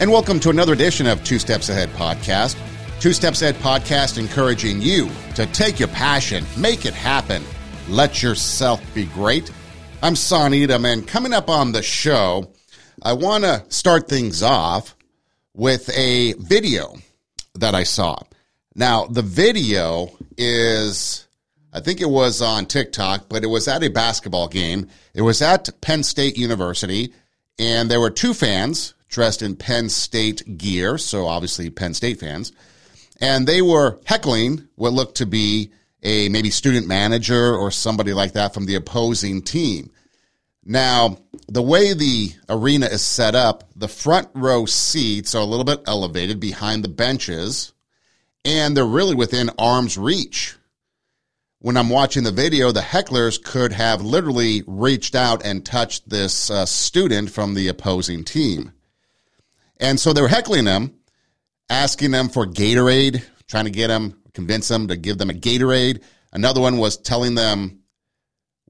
and welcome to another edition of Two Steps Ahead Podcast. Two Steps Ahead Podcast encouraging you to take your passion, make it happen, let yourself be great. I'm Sonny Edom, and coming up on the show, I want to start things off with a video that I saw. Now, the video is, I think it was on TikTok, but it was at a basketball game. It was at Penn State University, and there were two fans dressed in Penn State gear, so obviously Penn State fans, and they were heckling what looked to be a maybe student manager or somebody like that from the opposing team. Now, the way the arena is set up, the front row seats are a little bit elevated behind the benches, and they're really within arm's reach. When I'm watching the video, the hecklers could have literally reached out and touched this student from the opposing team. And so they were heckling them, asking them for Gatorade, trying to get them, convince them to give them a Gatorade. Another one was telling them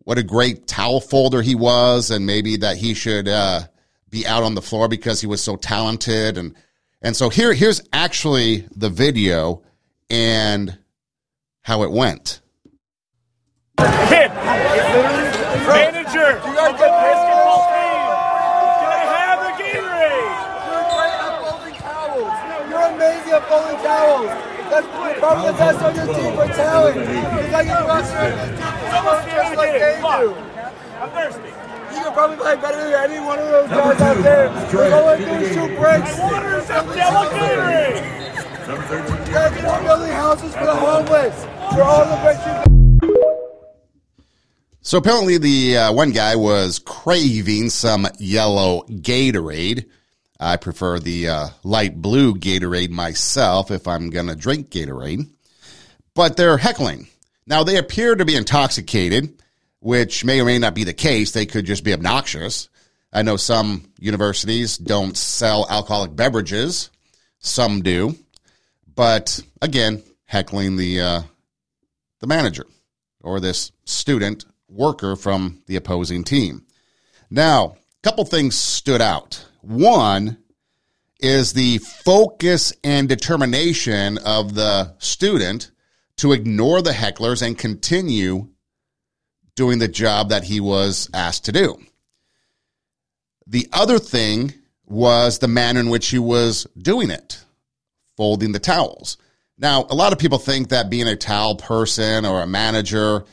what a great towel folder he was and maybe that he should be out on the floor because he was so talented. And so here's actually the video and how it went. Kid, manager, folding towels. That's probably the best on your team for talent. It's like you're just like they do. I'm thirsty. You can probably play better than any one of those guys out there. All I do is shoot breaks. Water is a delicate. You guys are building houses for the homeless. For all the breaks you So apparently the one guy was craving some yellow Gatorade. I prefer the light blue Gatorade myself if I'm going to drink Gatorade. But they're heckling. Now, they appear to be intoxicated, which may or may not be the case. They could just be obnoxious. I know some universities don't sell alcoholic beverages. Some do. But, again, heckling the manager or this student worker from the opposing team. Now, a couple things stood out. One is the focus and determination of the student to ignore the hecklers and continue doing the job that he was asked to do. The other thing was the manner in which he was doing it, folding the towels. Now, a lot of people think that being a towel person or a manager,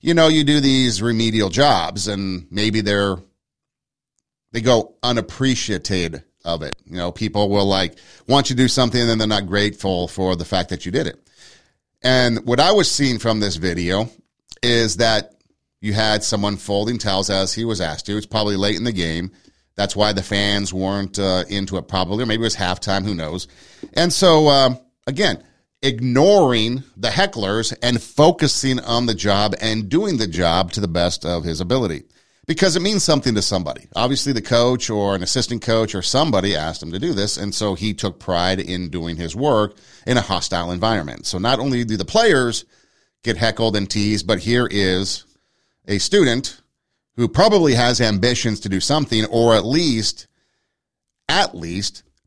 you know, you do these remedial jobs and maybe they go unappreciated of it. You know, people will want you to do something and then they're not grateful for the fact that you did it. And what I was seeing from this video is that you had someone folding towels as he was asked to. It's probably late in the game. That's why the fans weren't into it probably, or maybe it was halftime, who knows. And so, again, ignoring the hecklers and focusing on the job and doing the job to the best of his ability. Because it means something to somebody. Obviously, the coach or an assistant coach or somebody asked him to do this, and so he took pride in doing his work in a hostile environment. So not only do the players get heckled and teased, but here is a student who probably has ambitions to do something, or at least,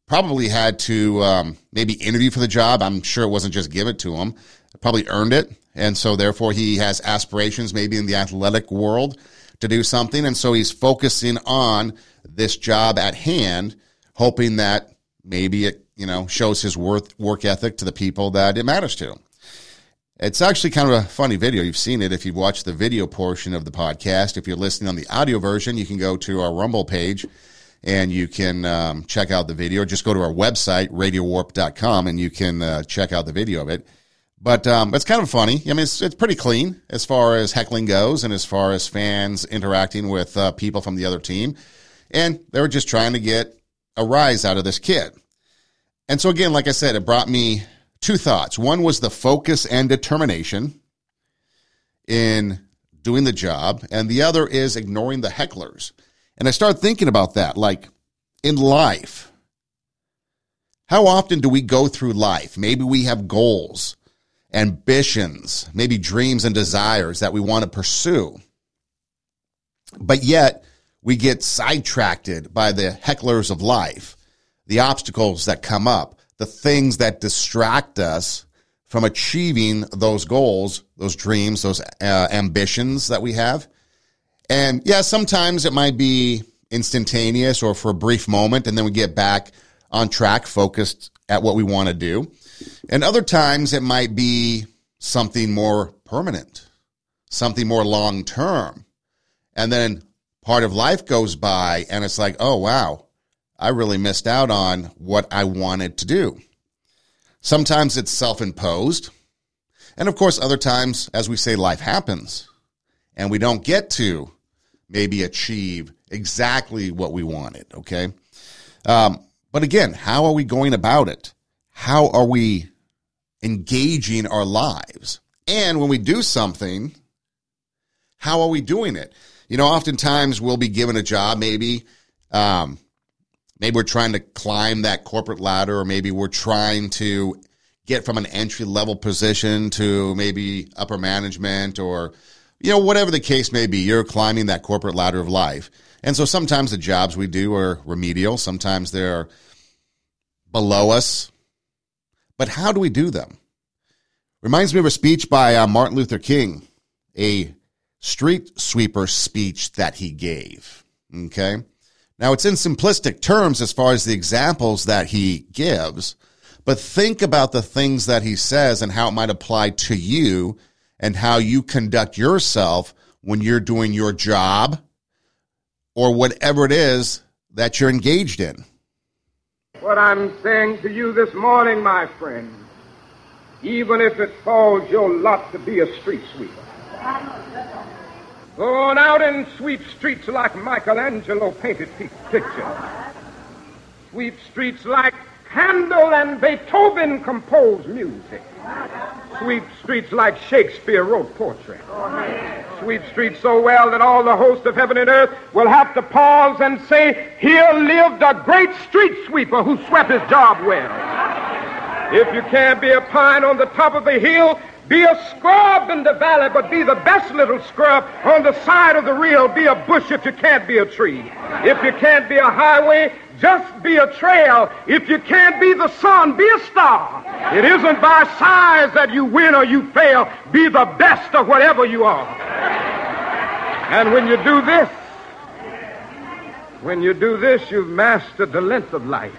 probably had to maybe interview for the job. I'm sure it wasn't just give it to him. Probably earned it, and so therefore he has aspirations maybe in the athletic world to do something, and so he's focusing on this job at hand, hoping that maybe it, shows his work ethic to the people that it matters to. It's actually kind of a funny video. You've seen it if you've watched the video portion of the podcast. If you're listening on the audio version, you can go to our Rumble page, and you can check out the video. Just go to our website, RadioWarp.com, and you can check out the video of it. But it's kind of funny. I mean, it's pretty clean as far as heckling goes and as far as fans interacting with people from the other team. And they were just trying to get a rise out of this kid. And so, again, like I said, it brought me two thoughts. One was the focus and determination in doing the job, and the other is ignoring the hecklers. And I started thinking about that, in life. How often do we go through life? Maybe we have goals, ambitions, maybe dreams and desires that we want to pursue. But yet we get sidetracked by the hecklers of life, the obstacles that come up, the things that distract us from achieving those goals, those dreams, those ambitions that we have. And yeah, sometimes it might be instantaneous or for a brief moment, and then we get back on track, focused at what we want to do. And other times it might be something more permanent, something more long-term. And then part of life goes by and it's like, oh, wow, I really missed out on what I wanted to do. Sometimes it's self-imposed. And of course, other times, as we say, life happens and we don't get to maybe achieve exactly what we wanted, okay? But again, how are we going about it? How are we engaging our lives? And when we do something, how are we doing it? You know, oftentimes we'll be given a job, maybe we're trying to climb that corporate ladder, or maybe we're trying to get from an entry-level position to maybe upper management, or, you know, whatever the case may be, you're climbing that corporate ladder of life. And so sometimes the jobs we do are remedial. Sometimes they're below us. But how do we do them? Reminds me of a speech by Martin Luther King, a street sweeper speech that he gave, okay? Now, it's in simplistic terms as far as the examples that he gives, but think about the things that he says and how it might apply to you and how you conduct yourself when you're doing your job or whatever it is that you're engaged in. What I'm saying to you this morning, my friend, even if it falls your lot to be a street sweeper, go on out and sweep streets like Michelangelo painted pictures. Sweep streets like Handel and Beethoven composed music. Sweep streets like Shakespeare wrote poetry. Sweep streets so well that all the hosts of heaven and earth will have to pause and say, here lived a great street sweeper who swept his job well. If you can't be a pine on the top of the hill, be a scrub in the valley, but be the best little scrub on the side of the reel. Be a bush if you can't be a tree. If you can't be a highway, just be a trail. If you can't be the sun, be a star. It isn't by size that you win or you fail. Be the best of whatever you are. And when you do this, you've mastered the length of life.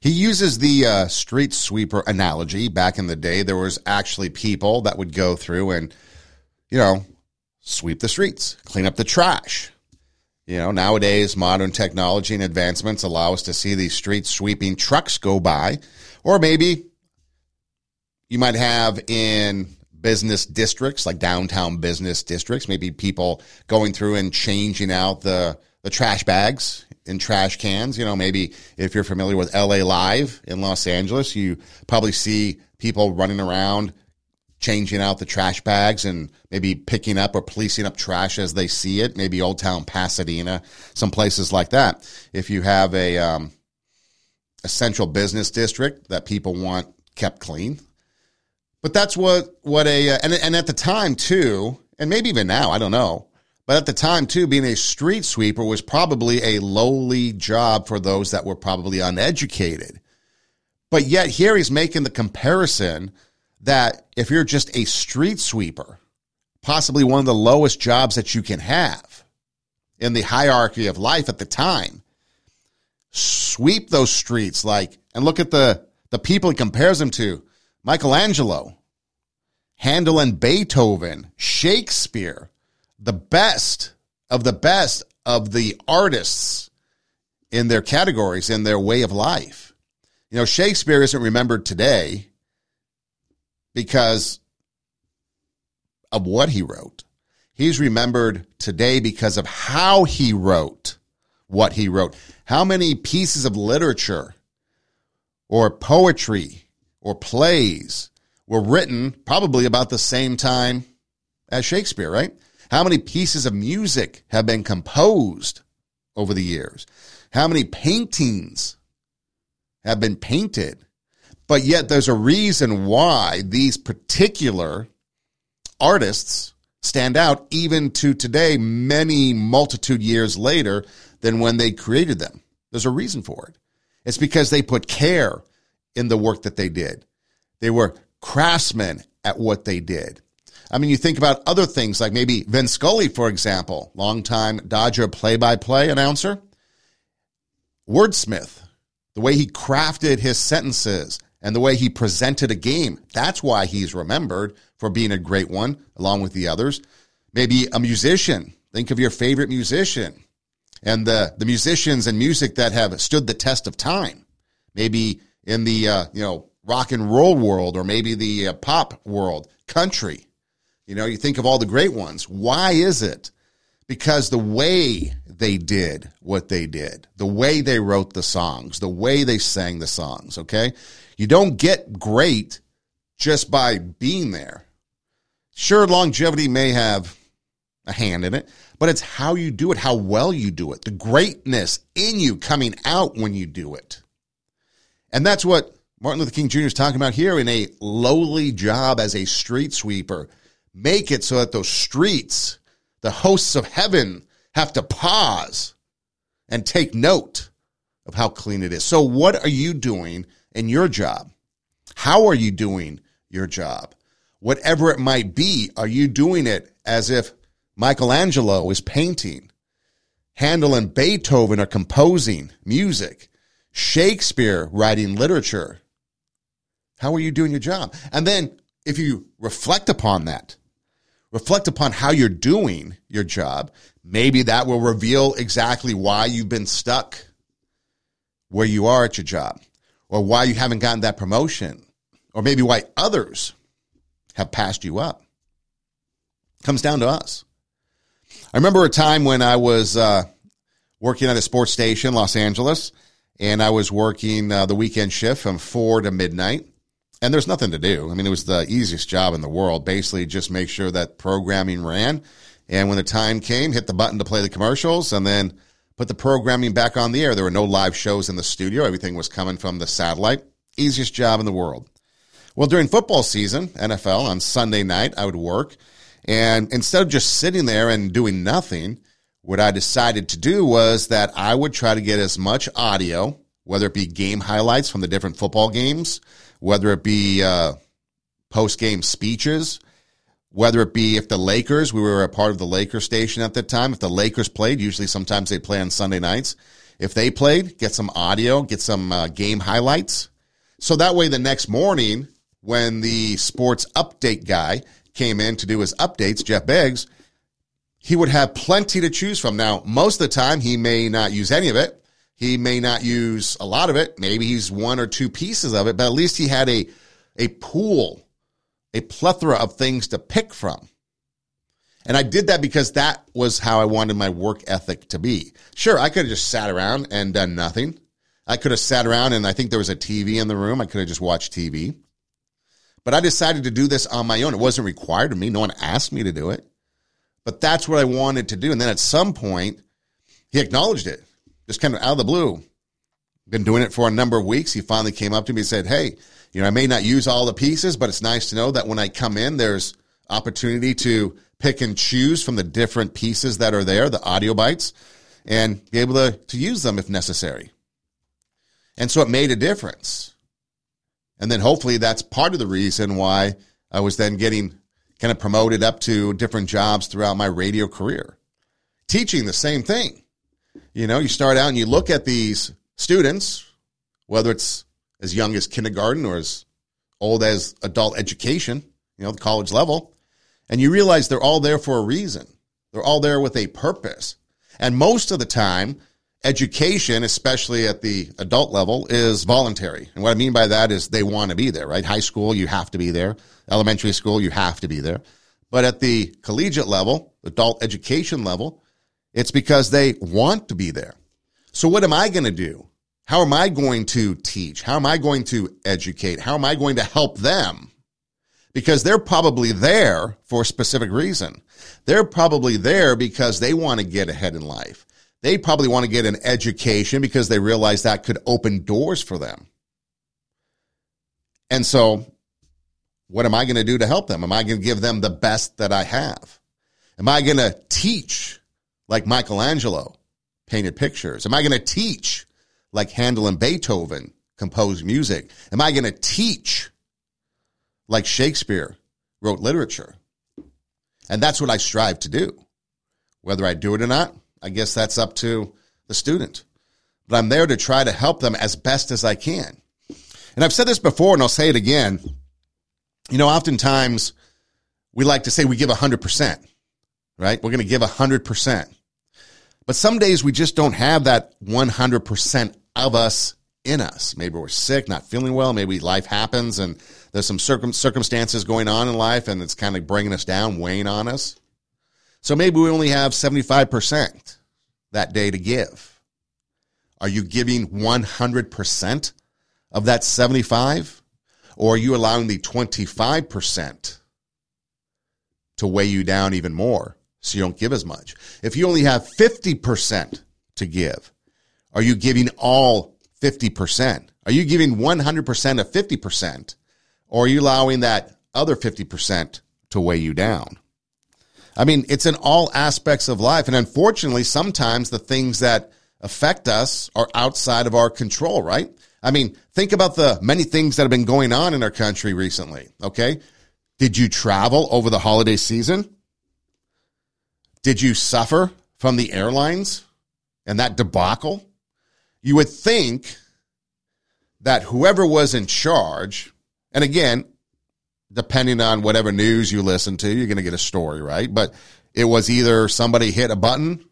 He uses the street sweeper analogy. Back in the day, there was actually people that would go through and, you know, sweep the streets, clean up the trash. You know, nowadays, modern technology and advancements allow us to see these street sweeping trucks go by, or maybe you might have in business districts, like downtown business districts, maybe people going through and changing out the trash bags in trash cans. You know, maybe if you're familiar with L.A. Live in Los Angeles, you probably see people running around changing out the trash bags and maybe picking up or policing up trash as they see it. Maybe Old Town Pasadena, some places like that. If you have a central business district that people want kept clean. But that's and at the time too, and maybe even now, I don't know, but at the time, too, being a street sweeper was probably a lowly job for those that were probably uneducated. But yet here he's making the comparison that if you're just a street sweeper, possibly one of the lowest jobs that you can have in the hierarchy of life at the time, sweep those streets and look at the people he compares him to: Michelangelo, Handel and Beethoven, Shakespeare, the best of the artists in their categories, in their way of life. You know, Shakespeare isn't remembered today because of what he wrote. He's remembered today because of how he wrote what he wrote. How many pieces of literature or poetry or plays were written probably about the same time as Shakespeare, right? How many pieces of music have been composed over the years? How many paintings have been painted? But yet there's a reason why these particular artists stand out even to today, many multitude years later than when they created them. There's a reason for it. It's because they put care in the work that they did. They were craftsmen at what they did. I mean, you think about other things like maybe Vin Scully, for example, longtime Dodger play-by-play announcer. Wordsmith, the way he crafted his sentences and the way he presented a game, that's why he's remembered for being a great one, along with the others. Maybe a musician. Think of your favorite musician and the musicians and music that have stood the test of time. Maybe in the rock and roll world, or maybe the pop world, country. You think of all the great ones. Why is it? Because the way they did what they did, the way they wrote the songs, the way they sang the songs, okay? You don't get great just by being there. Sure, longevity may have a hand in it, but it's how you do it, how well you do it, the greatness in you coming out when you do it. And that's what Martin Luther King Jr. is talking about here in a lowly job as a street sweeper. Make it so that those streets, the hosts of heaven, have to pause and take note of how clean it is. So what are you doing in your job? How are you doing your job? Whatever it might be, are you doing it as if Michelangelo is painting, Handel and Beethoven are composing music, Shakespeare writing literature? How are you doing your job? And then if you reflect upon that, reflect upon how you're doing your job, maybe that will reveal exactly why you've been stuck where you are at your job, or why you haven't gotten that promotion, or maybe why others have passed you up. It comes down to us. I remember a time when I was working at a sports station in Los Angeles, and I was working the weekend shift from 4 to midnight. And there's nothing to do. I mean, it was the easiest job in the world. Basically, just make sure that programming ran. And when the time came, hit the button to play the commercials and then put the programming back on the air. There were no live shows in the studio. Everything was coming from the satellite. Easiest job in the world. Well, during football season, NFL, on Sunday night, I would work. And instead of just sitting there and doing nothing, what I decided to do was that I would try to get as much audio, whether it be game highlights from the different football games, whether it be post-game speeches, whether it be if the Lakers, we were a part of the Lakers station at that time, if the Lakers played, usually sometimes they play on Sunday nights. If they played, get some audio, get some game highlights. So that way the next morning when the sports update guy came in to do his updates, Jeff Beggs, he would have plenty to choose from. Now, most of the time he may not use any of it. He may not use a lot of it. Maybe he's one or two pieces of it, but at least he had a pool, a plethora of things to pick from. And I did that because that was how I wanted my work ethic to be. Sure, I could have just sat around and done nothing. I could have sat around and I think there was a TV in the room. I could have just watched TV. But I decided to do this on my own. It wasn't required of me. No one asked me to do it. But that's what I wanted to do. And then at some point, he acknowledged it. Just kind of out of the blue. Been doing it for a number of weeks. He finally came up to me and said, hey, I may not use all the pieces, but it's nice to know that when I come in, there's opportunity to pick and choose from the different pieces that are there, the audio bites, and be able to use them if necessary. And so it made a difference. And then hopefully that's part of the reason why I was then getting kind of promoted up to different jobs throughout my radio career. Teaching the same thing. You start out and you look at these students, whether it's as young as kindergarten or as old as adult education, the college level, and you realize they're all there for a reason. They're all there with a purpose. And most of the time, education, especially at the adult level, is voluntary. And what I mean by that is they want to be there, right? High school, you have to be there. Elementary school, you have to be there. But at the collegiate level, adult education level, it's because they want to be there. So what am I going to do? How am I going to teach? How am I going to educate? How am I going to help them? Because they're probably there for a specific reason. They're probably there because they want to get ahead in life. They probably want to get an education because they realize that could open doors for them. And so what am I going to do to help them? Am I going to give them the best that I have? Am I going to teach like Michelangelo painted pictures? Am I going to teach like Handel and Beethoven composed music? Am I going to teach like Shakespeare wrote literature? And that's what I strive to do. Whether I do it or not, I guess that's up to the student. But I'm there to try to help them as best as I can. And I've said this before, and I'll say it again. You know, oftentimes we like to say we give 100%, right? We're going to give 100%. But some days we just don't have that 100% of us in us. Maybe we're sick, not feeling well. Maybe life happens, and there's some circumstances going on in life, and it's kind of bringing us down, weighing on us. So maybe we only have 75% that day to give. Are you giving 100%? Of that 75, or are you allowing the 25% to weigh you down even more so you don't give as much? If you only have 50% to give, are you giving all 50%? Are you giving 100% of 50%, or are you allowing that other 50% to weigh you down? I mean, it's in all aspects of life, and unfortunately, sometimes the things that affect us are outside of our control, right? I mean, think about the many things that have been going on in our country recently, okay? Did you travel over the holiday season? Did you suffer from the airlines and that debacle? You would think that whoever was in charge, and again, depending on whatever news you listen to, you're going to get a story, right? But it was either somebody hit a button,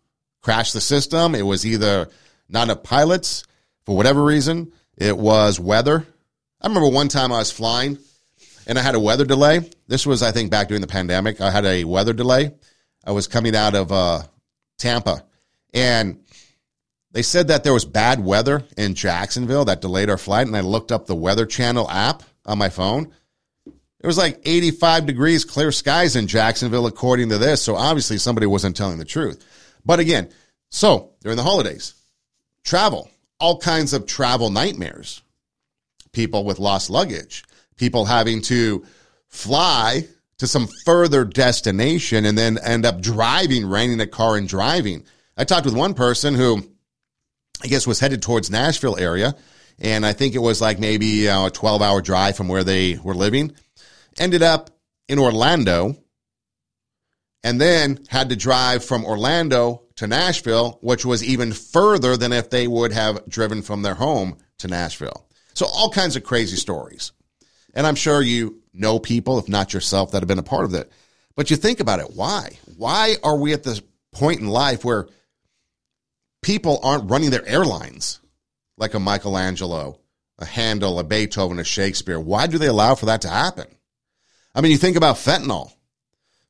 crashed the system. It was either not enough pilots for whatever reason. It was weather. I remember one time I was flying and I had a weather delay. This was, I think, back during the pandemic. I had a weather delay. I was coming out of Tampa, and they said that there was bad weather in Jacksonville that delayed our flight, and I looked up the Weather Channel app on my phone. It was like 85 degrees, clear skies in Jacksonville, according to this. So obviously somebody wasn't telling the truth. But again, so during the holidays, travel. All kinds of travel nightmares, people with lost luggage, people having to fly to some further destination and then end up driving, renting a car and driving. I talked with one person who I guess was headed towards Nashville area, and I think it was like maybe a 12-hour drive from where they were living, ended up in Orlando, and then had to drive from Orlando to Nashville, which was even further than if they would have driven from their home to Nashville. So all kinds of crazy stories. And I'm sure you know people, if not yourself, that have been a part of that. But you think about it, why? Why are we at this point in life where people aren't running their airlines like a Michelangelo, a Handel, a Beethoven, a Shakespeare? Why do they allow for that to happen? I mean, you think about fentanyl.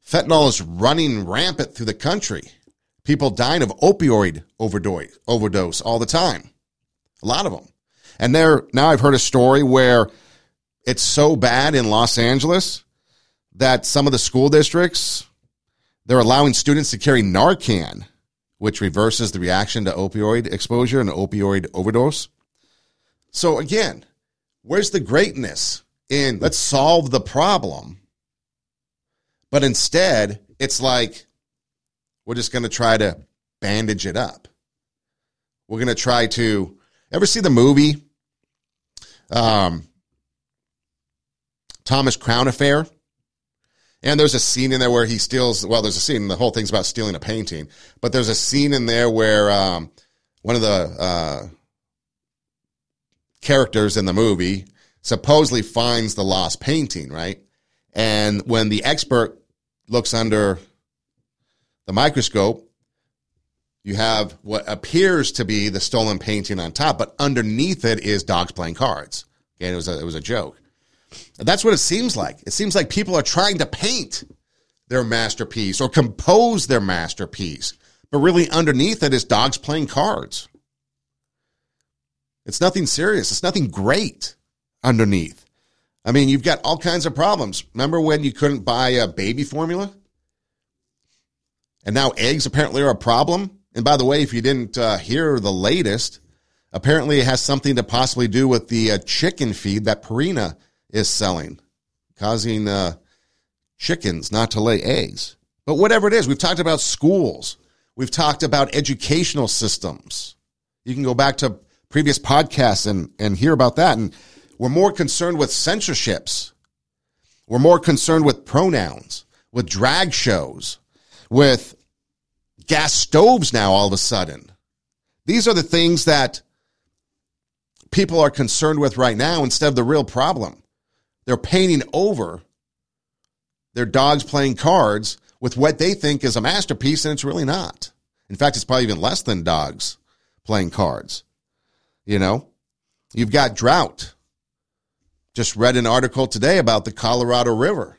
Fentanyl is running rampant through the country. People dying of opioid overdose all the time. A lot of them. And now I've heard a story where it's so bad in Los Angeles that some of the school districts, they're allowing students to carry Narcan, which reverses the reaction to opioid exposure and opioid overdose. So again, where's the greatness in let's solve the problem? But instead, it's like, we're just going to try to bandage it up. We're going to try to, ever see the movie Thomas Crown Affair? And there's a scene in there where he steals, well, there's a scene, the whole thing's about stealing a painting, but there's a scene in there where one of the characters in the movie supposedly finds the lost painting, right? And when the expert looks under the microscope, you have what appears to be the stolen painting on top, but underneath it is dogs playing cards. And it was a joke. And that's what it seems like. It seems like people are trying to paint their masterpiece or compose their masterpiece, but really underneath it is dogs playing cards. It's nothing serious. It's nothing great underneath. I mean, you've got all kinds of problems. Remember when you couldn't buy a baby formula? And now eggs apparently are a problem. And by the way, if you didn't hear the latest, apparently it has something to possibly do with the chicken feed that Purina is selling, causing chickens not to lay eggs. But whatever it is, we've talked about schools. We've talked about educational systems. You can go back to previous podcasts and hear about that. And we're more concerned with censorships. We're more concerned with pronouns, with drag shows, with gas stoves now all of a sudden. These are the things that people are concerned with right now instead of the real problem. They're painting over their dogs playing cards with what they think is a masterpiece, and it's really not. In fact, it's probably even less than dogs playing cards. You know, you've got drought. Just read an article today about the Colorado River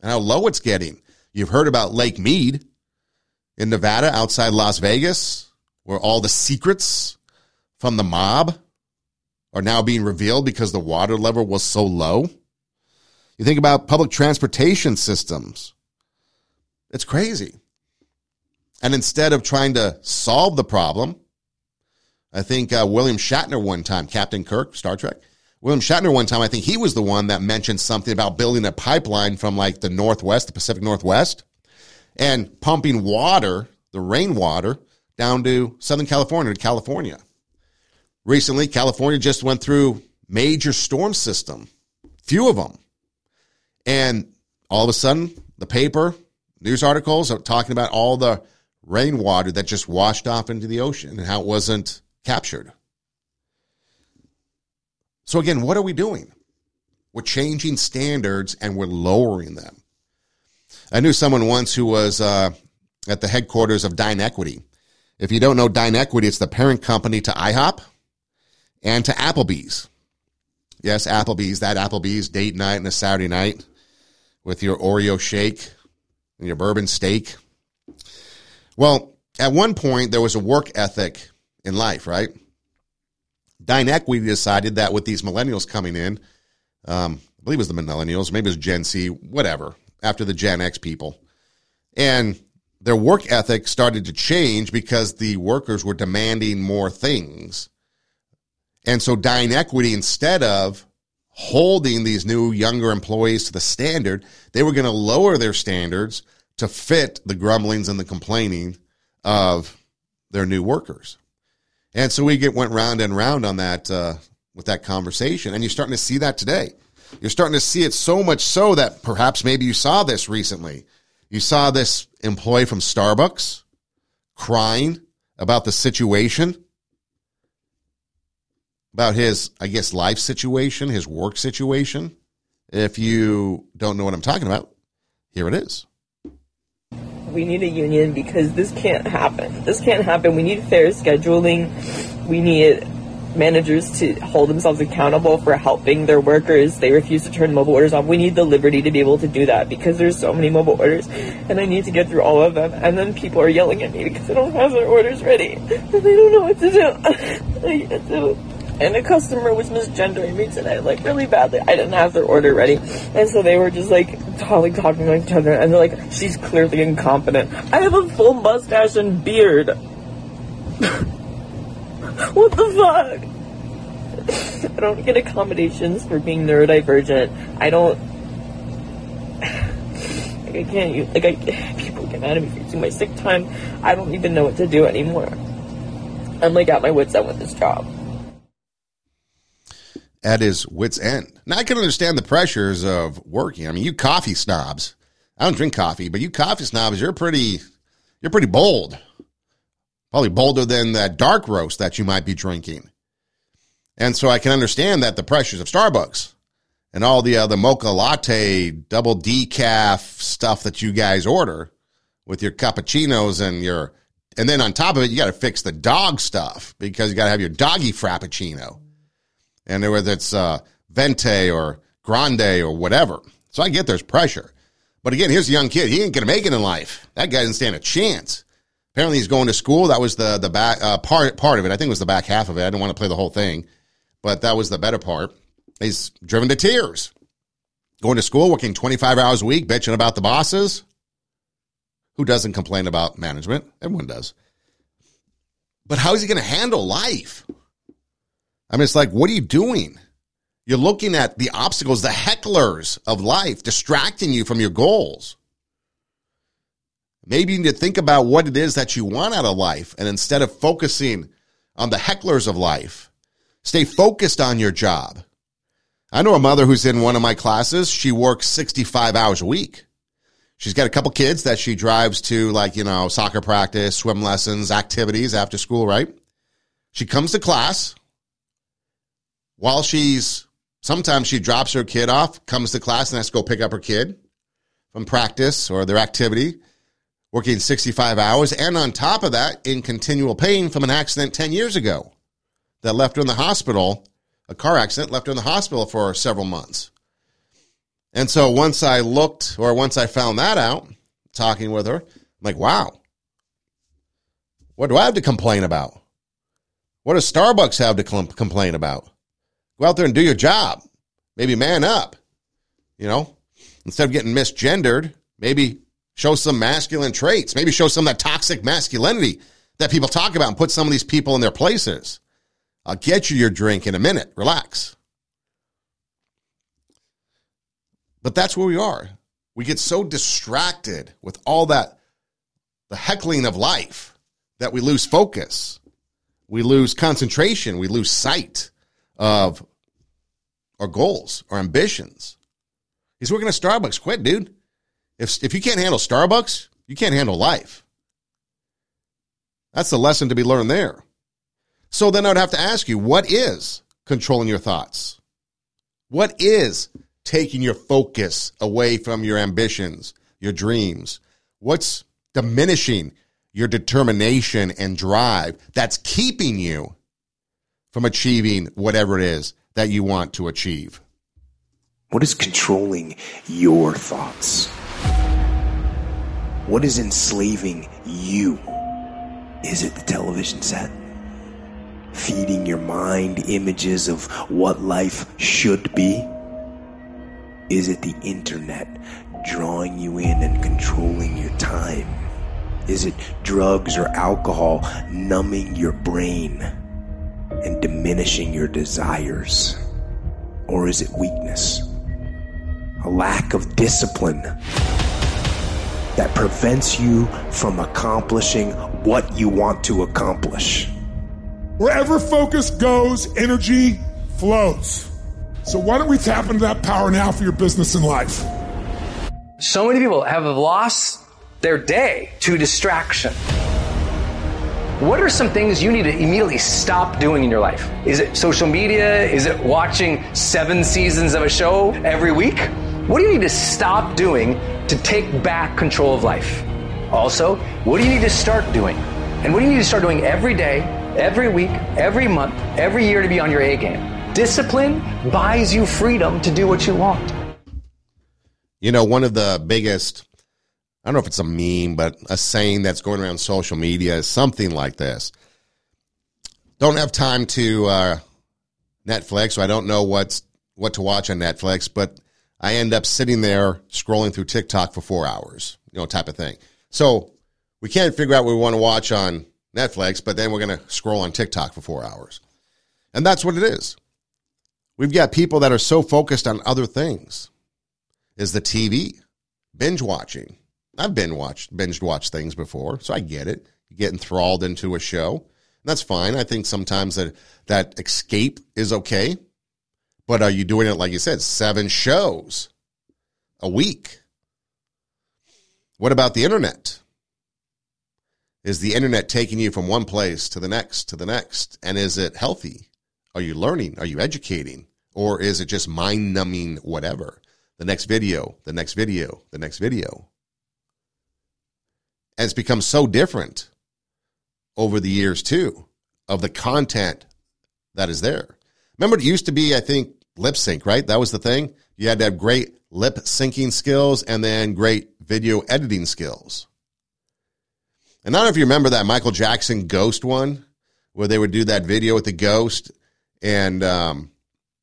and how low it's getting. You've heard about Lake Mead in Nevada outside Las Vegas, where all the secrets from the mob are now being revealed because the water level was so low. You think about public transportation systems. It's crazy. And instead of trying to solve the problem, I think William Shatner one time, Captain Kirk, Star Trek, William Shatner one time, I think he was the one that mentioned something about building a pipeline from like the Northwest, the Pacific Northwest, and pumping water, the rainwater, down to Southern California, to California. Recently, California just went through major storm system, few of them. And all of a sudden, the paper, news articles are talking about all the rainwater that just washed off into the ocean and how it wasn't captured. So again, what are we doing? We're changing standards and we're lowering them. I knew someone once who was at the headquarters of Dine Equity. If you don't know Dine Equity, it's the parent company to IHOP and to Applebee's. Yes, Applebee's, that Applebee's date night and a Saturday night with your Oreo shake and your bourbon steak. Well, at one point, there was a work ethic in life, right? Dine Equity decided that with these millennials coming in, I believe it was the millennials, maybe it was Gen Z, whatever, after the Gen X people. And their work ethic started to change because the workers were demanding more things. And so Dine Equity, instead of holding these new younger employees to the standard, they were going to lower their standards to fit the grumblings and the complaining of their new workers. And so we went round and round on that with that conversation, and you're starting to see that today. You're starting to see it so much so that perhaps maybe you saw this recently. You saw this employee from Starbucks crying about the situation, about his, I guess, life situation, his work situation. If you don't know what I'm talking about, here it is. We need a union because this can't happen. This can't happen. We need fair scheduling. We need managers to hold themselves accountable for helping their workers. They refuse to turn mobile orders off. We need the liberty to be able to do that because there's so many mobile orders and I need to get through all of them. And then people are yelling at me because they don't have their orders ready and they don't know what to do. And a customer was misgendering me today, like, really badly. I didn't have their order ready. And so they were just, like, talking to each other. And they're like, she's clearly incompetent. I have a full mustache and beard. What the fuck? I don't get accommodations for being neurodivergent. I can't use... people get mad at me for using my sick time. I don't even know what to do anymore. I'm, like, at my wit's end with this job. At his wit's end. Now, I can understand the pressures of working. I mean, you coffee snobs. I don't drink coffee, but you coffee snobs, you're pretty bold. Probably bolder than that dark roast that you might be drinking. And so I can understand that the pressures of Starbucks and all the other mocha latte, double decaf stuff that you guys order with your cappuccinos and your, and then on top of it, you got to fix the dog stuff because you got to have your doggy frappuccino. And whether it's Vente or Grande or whatever. So I get there's pressure. But again, here's a young kid. He ain't going to make it in life. That guy doesn't stand a chance. Apparently, he's going to school. That was the back part of it. I think it was the back half of it. I didn't want to play the whole thing. But that was the better part. He's driven to tears. Going to school, working 25 hours a week, bitching about the bosses. Who doesn't complain about management? Everyone does. But how is he going to handle life? I mean, it's like, what are you doing? You're looking at the obstacles, the hecklers of life, distracting you from your goals. Maybe you need to think about what it is that you want out of life. And instead of focusing on the hecklers of life. Stay focused on your job. I know a mother who's in one of my classes. She works 65 hours a week. She's got a couple kids that she drives to, like, you know, soccer practice, swim lessons, activities after school, right? She comes to class. While sometimes she drops her kid off, comes to class, and has to go pick up her kid from practice or their activity, working 65 hours. And on top of that, in continual pain from an accident 10 years ago that left her in the hospital. A car accident left her in the hospital for several months. And so once I found that out, talking with her, I'm like, wow, what do I have to complain about? What does Starbucks have to complain about? Go out there and do your job. Maybe man up, you know, instead of getting misgendered, maybe show some masculine traits, maybe show some of that toxic masculinity that people talk about and put some of these people in their places. I'll get you your drink in a minute. Relax. But that's where we are. We get so distracted with all that, the heckling of life, that we lose focus. We lose concentration. We lose sight of our goals, our ambitions. He's working at Starbucks. Quit, dude. If you can't handle Starbucks, you can't handle life. That's the lesson to be learned there. So then I'd have to ask you, what is controlling your thoughts? What is taking your focus away from your ambitions, your dreams? What's diminishing your determination and drive that's keeping you from achieving whatever it is that you want to achieve? What is controlling your thoughts? What is enslaving you? Is it the television set? Feeding your mind images of what life should be? Is it the internet drawing you in and controlling your time? Is it drugs or alcohol numbing your brain and diminishing your desires? Or is it weakness? A lack of discipline that prevents you from accomplishing what you want to accomplish? Wherever focus goes, energy flows. So why don't we tap into that power now for your business and life? So many people have lost their day to distraction. What are some things you need to immediately stop doing in your life? Is it social media? Is it watching 7 seasons of a show every week? What do you need to stop doing to take back control of life? Also, what do you need to start doing? And what do you need to start doing every day, every week, every month, every year to be on your A game? Discipline buys you freedom to do what you want. You know, one of the biggest, I don't know if it's a meme, but a saying that's going around social media is something like this. Don't have time to Netflix, so I don't know what to watch on Netflix, but I end up sitting there scrolling through TikTok for 4 hours, you know, type of thing. So we can't figure out what we want to watch on Netflix, but then we're going to scroll on TikTok for 4 hours. And that's what it is. We've got people that are so focused on other things. Is the TV, binge watching. I've binge watched things before, so I get it. You get enthralled into a show. And that's fine. I think sometimes that escape is okay. But are you doing it, like you said, 7 shows a week? What about the internet? Is the internet taking you from one place to the next, to the next? And is it healthy? Are you learning? Are you educating? Or is it just mind-numbing whatever? The next video, the next video, the next video. And it's become so different over the years, too, of the content that is there. Remember, it used to be, I think, lip sync, right? That was the thing. You had to have great lip syncing skills and then great video editing skills. And I don't know if you remember that Michael Jackson ghost one where they would do that video with the ghost and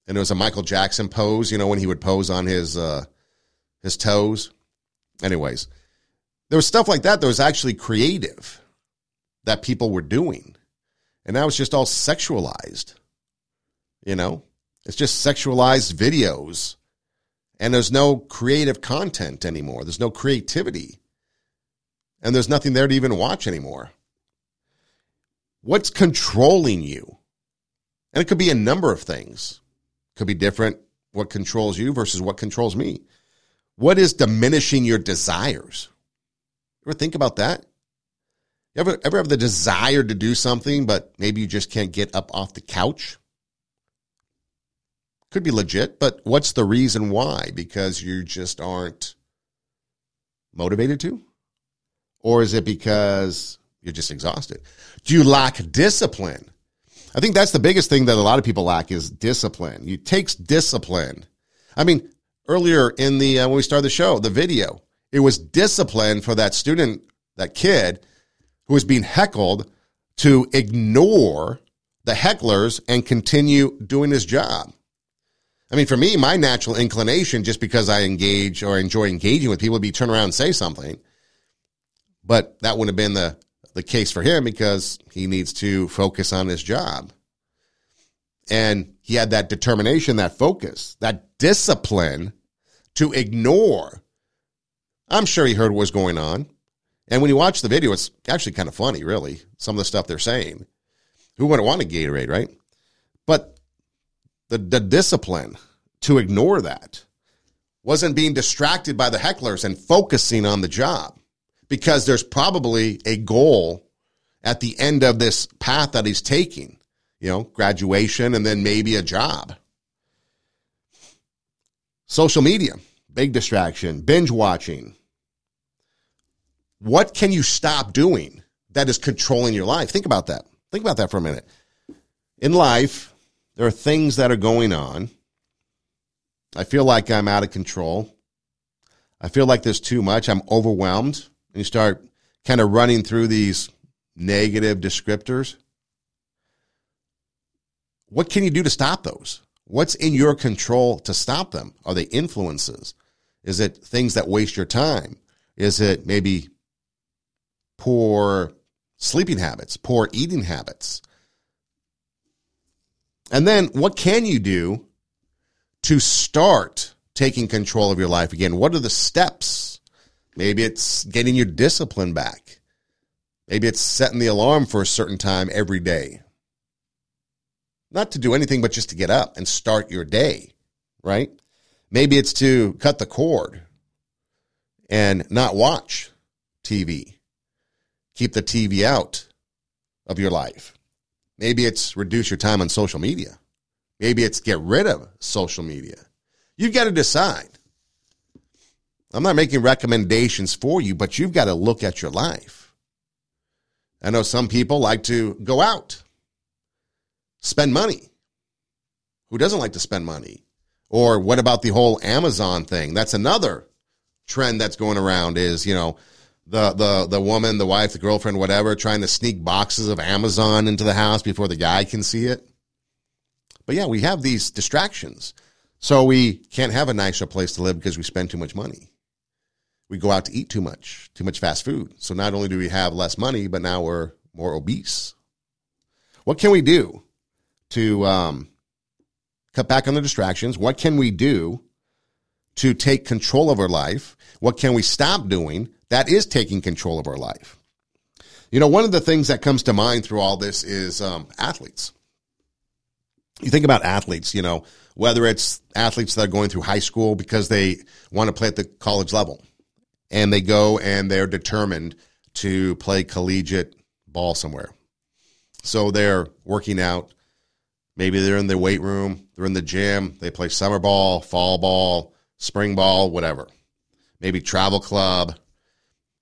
it was a Michael Jackson pose, you know, when he would pose on his toes. Anyways, there was stuff like that was actually creative that people were doing. And now it's just all sexualized, you know. It's just sexualized videos and there's no creative content anymore. There's no creativity. And there's nothing there to even watch anymore. What's controlling you? And it could be a number of things. It could be different what controls you versus what controls me. What is diminishing your desires? You ever think about that? You ever have the desire to do something, but maybe you just can't get up off the couch? Could be legit, but what's the reason why? Because you just aren't motivated to? Or is it because you're just exhausted? Do you lack discipline? I think that's the biggest thing that a lot of people lack is discipline. It takes discipline. I mean, earlier in the when we started the show, the video, it was discipline for that student, that kid who was being heckled to ignore the hecklers and continue doing his job. I mean, for me, my natural inclination, just because I engage or enjoy engaging with people, would be turn around and say something. But that wouldn't have been the case for him because he needs to focus on his job. And he had that determination, that focus, that discipline to ignore. I'm sure he heard what was going on. And when you watch the video, it's actually kind of funny, really, some of the stuff they're saying. Who wouldn't want a Gatorade, right? But the discipline to ignore that wasn't being distracted by the hecklers and focusing on the job because there's probably a goal at the end of this path that he's taking, you know, graduation and then maybe a job. Social media, big distraction, binge watching. What can you stop doing that is controlling your life? Think about that. Think about that for a minute. In life, there are things that are going on. I feel like I'm out of control. I feel like there's too much. I'm overwhelmed. And you start kind of running through these negative descriptors. What can you do to stop those? What's in your control to stop them? Are they influences? Is it things that waste your time? Is it maybe poor sleeping habits, poor eating habits? And then what can you do to start taking control of your life again? What are the steps? Maybe it's getting your discipline back. Maybe it's setting the alarm for a certain time every day. Not to do anything, but just to get up and start your day, right? Maybe it's to cut the cord and not watch TV. Keep the TV out of your life. Maybe it's reduce your time on social media. Maybe it's get rid of social media. You've got to decide. I'm not making recommendations for you, but you've got to look at your life. I know some people like to go out, spend money. Who doesn't like to spend money? Or what about the whole Amazon thing? That's another trend that's going around is, you know, the woman, the wife, the girlfriend, whatever, trying to sneak boxes of Amazon into the house before the guy can see it. But yeah, we have these distractions. So we can't have a nicer place to live because we spend too much money. We go out to eat too much fast food. So not only do we have less money, but now we're more obese. What can we do to cut back on the distractions? What can we do to take control of our life? What can we stop doing? That is taking control of our life. You know, one of the things that comes to mind through all this is athletes. You think about athletes, you know, whether it's athletes that are going through high school because they want to play at the college level and they go and they're determined to play collegiate ball somewhere. So they're working out. Maybe they're in the weight room. They're in the gym. They play summer ball, fall ball, spring ball, whatever. Maybe travel club.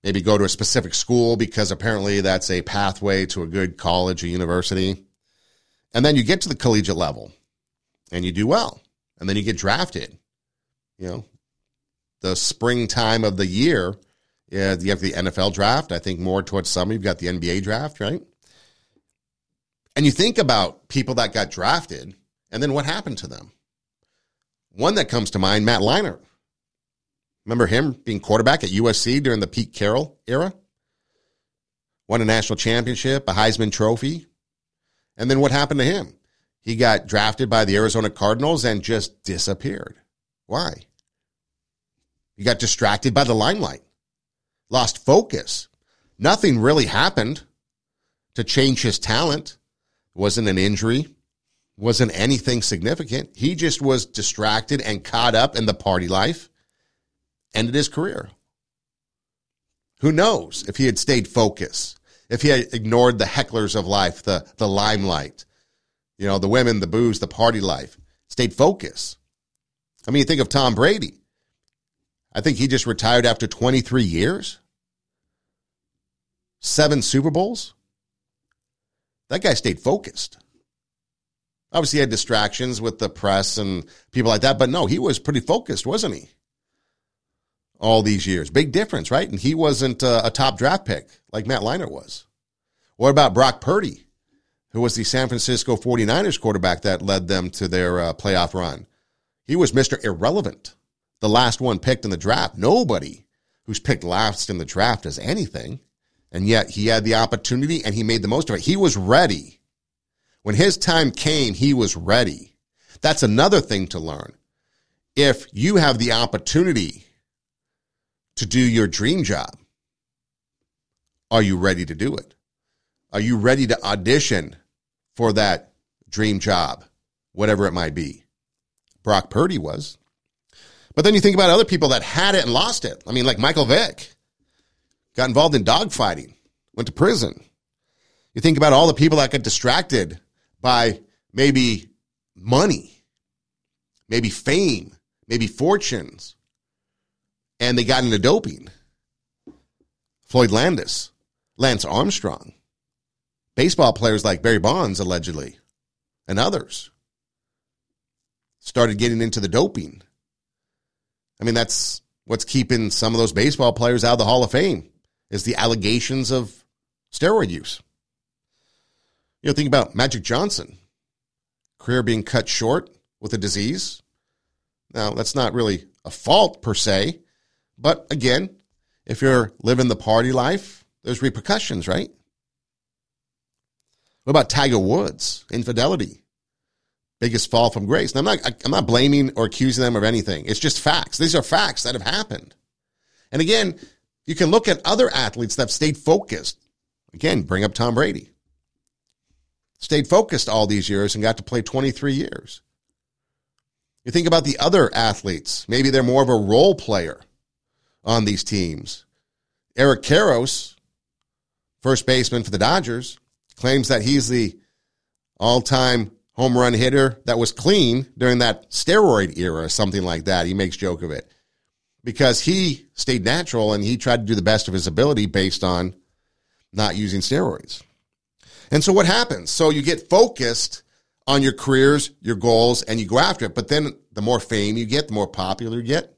Maybe go to a specific school because apparently that's a pathway to a good college or university. And then you get to the collegiate level and you do well. And then you get drafted. You know, the springtime of the year, you have the NFL draft. I think more towards summer, you've got the NBA draft, right? And you think about people that got drafted and then what happened to them. One that comes to mind, Matt Leinart. Remember him being quarterback at USC during the Pete Carroll era? Won a national championship, a Heisman Trophy. And then what happened to him? He got drafted by the Arizona Cardinals and just disappeared. Why? He got distracted by the limelight. Lost focus. Nothing really happened to change his talent. Wasn't an injury, wasn't anything significant. He just was distracted and caught up in the party life. Ended his career. Who knows if he had stayed focused, if he had ignored the hecklers of life, the limelight, you know, the women, the booze, the party life, stayed focused. I mean, you think of Tom Brady. I think he just retired after 23 years, 7 Super Bowls. That guy stayed focused. Obviously, he had distractions with the press and people like that, but no, he was pretty focused, wasn't he? All these years. Big difference, right? And he wasn't a top draft pick like Matt Leinart was. What about Brock Purdy, who was the San Francisco 49ers quarterback that led them to their playoff run? He was Mr. Irrelevant, the last one picked in the draft. Nobody who's picked last in the draft does anything. And yet he had the opportunity and he made the most of it. He was ready. When his time came, he was ready. That's another thing to learn. If you have the opportunity to do your dream job, are you ready to do it? Are you ready to audition for that dream job, whatever it might be? Brock Purdy was. But then you think about other people that had it and lost it. I mean, like Michael Vick. Got involved in dogfighting, went to prison. You think about all the people that got distracted by maybe money, maybe fame, maybe fortunes, and they got into doping. Floyd Landis, Lance Armstrong, baseball players like Barry Bonds, allegedly, and others started getting into the doping. I mean, that's what's keeping some of those baseball players out of the Hall of Fame. Is the allegations of steroid use. You know, think about Magic Johnson. Career being cut short with a disease. Now, that's not really a fault per se. But again, if you're living the party life, there's repercussions, right? What about Tiger Woods? Infidelity. Biggest fall from grace. Now, I'm not blaming or accusing them of anything. It's just facts. These are facts that have happened. And again, you can look at other athletes that have stayed focused. Again, bring up Tom Brady. Stayed focused all these years and got to play 23 years. You think about the other athletes. Maybe they're more of a role player on these teams. Eric Karros, first baseman for the Dodgers, claims that he's the all-time home run hitter that was clean during that steroid era or something like that. He makes joke of it. Because he stayed natural and he tried to do the best of his ability based on not using steroids. And so what happens? So you get focused on your careers, your goals, and you go after it. But then the more fame you get, the more popular you get,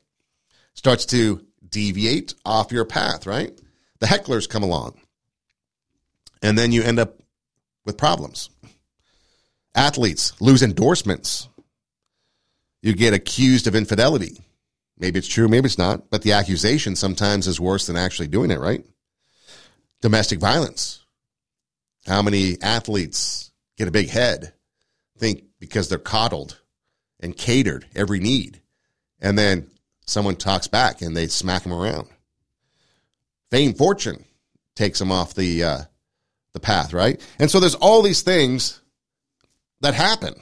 starts to deviate off your path, right? The hecklers come along. And then you end up with problems. Athletes lose endorsements. You get accused of infidelity. Maybe it's true, maybe it's not, but the accusation sometimes is worse than actually doing it, right? Domestic violence. How many athletes get a big head, think because they're coddled and catered every need, and then someone talks back and they smack them around. Fame, fortune takes them off the path, right? And so there's all these things that happen,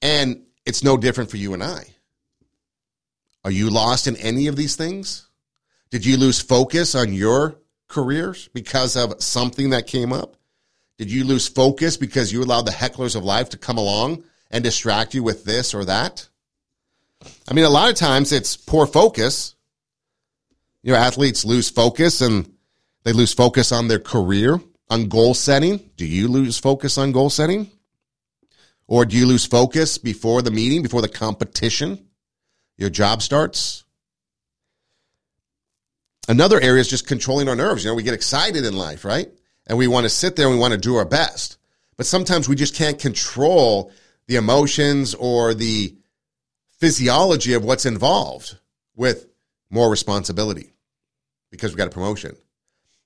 and it's no different for you and I. Are you lost in any of these things? Did you lose focus on your careers because of something that came up? Did you lose focus because you allowed the hecklers of life to come along and distract you with this or that? I mean, a lot of times it's poor focus. You know, athletes lose focus and they lose focus on their career, on goal setting. Do you lose focus on goal setting? Or do you lose focus before the meeting, before the competition? Your job starts. Another area is just controlling our nerves. You know, we get excited in life, right? And we want to sit there and we want to do our best. But sometimes we just can't control the emotions or the physiology of what's involved with more responsibility because we got a promotion.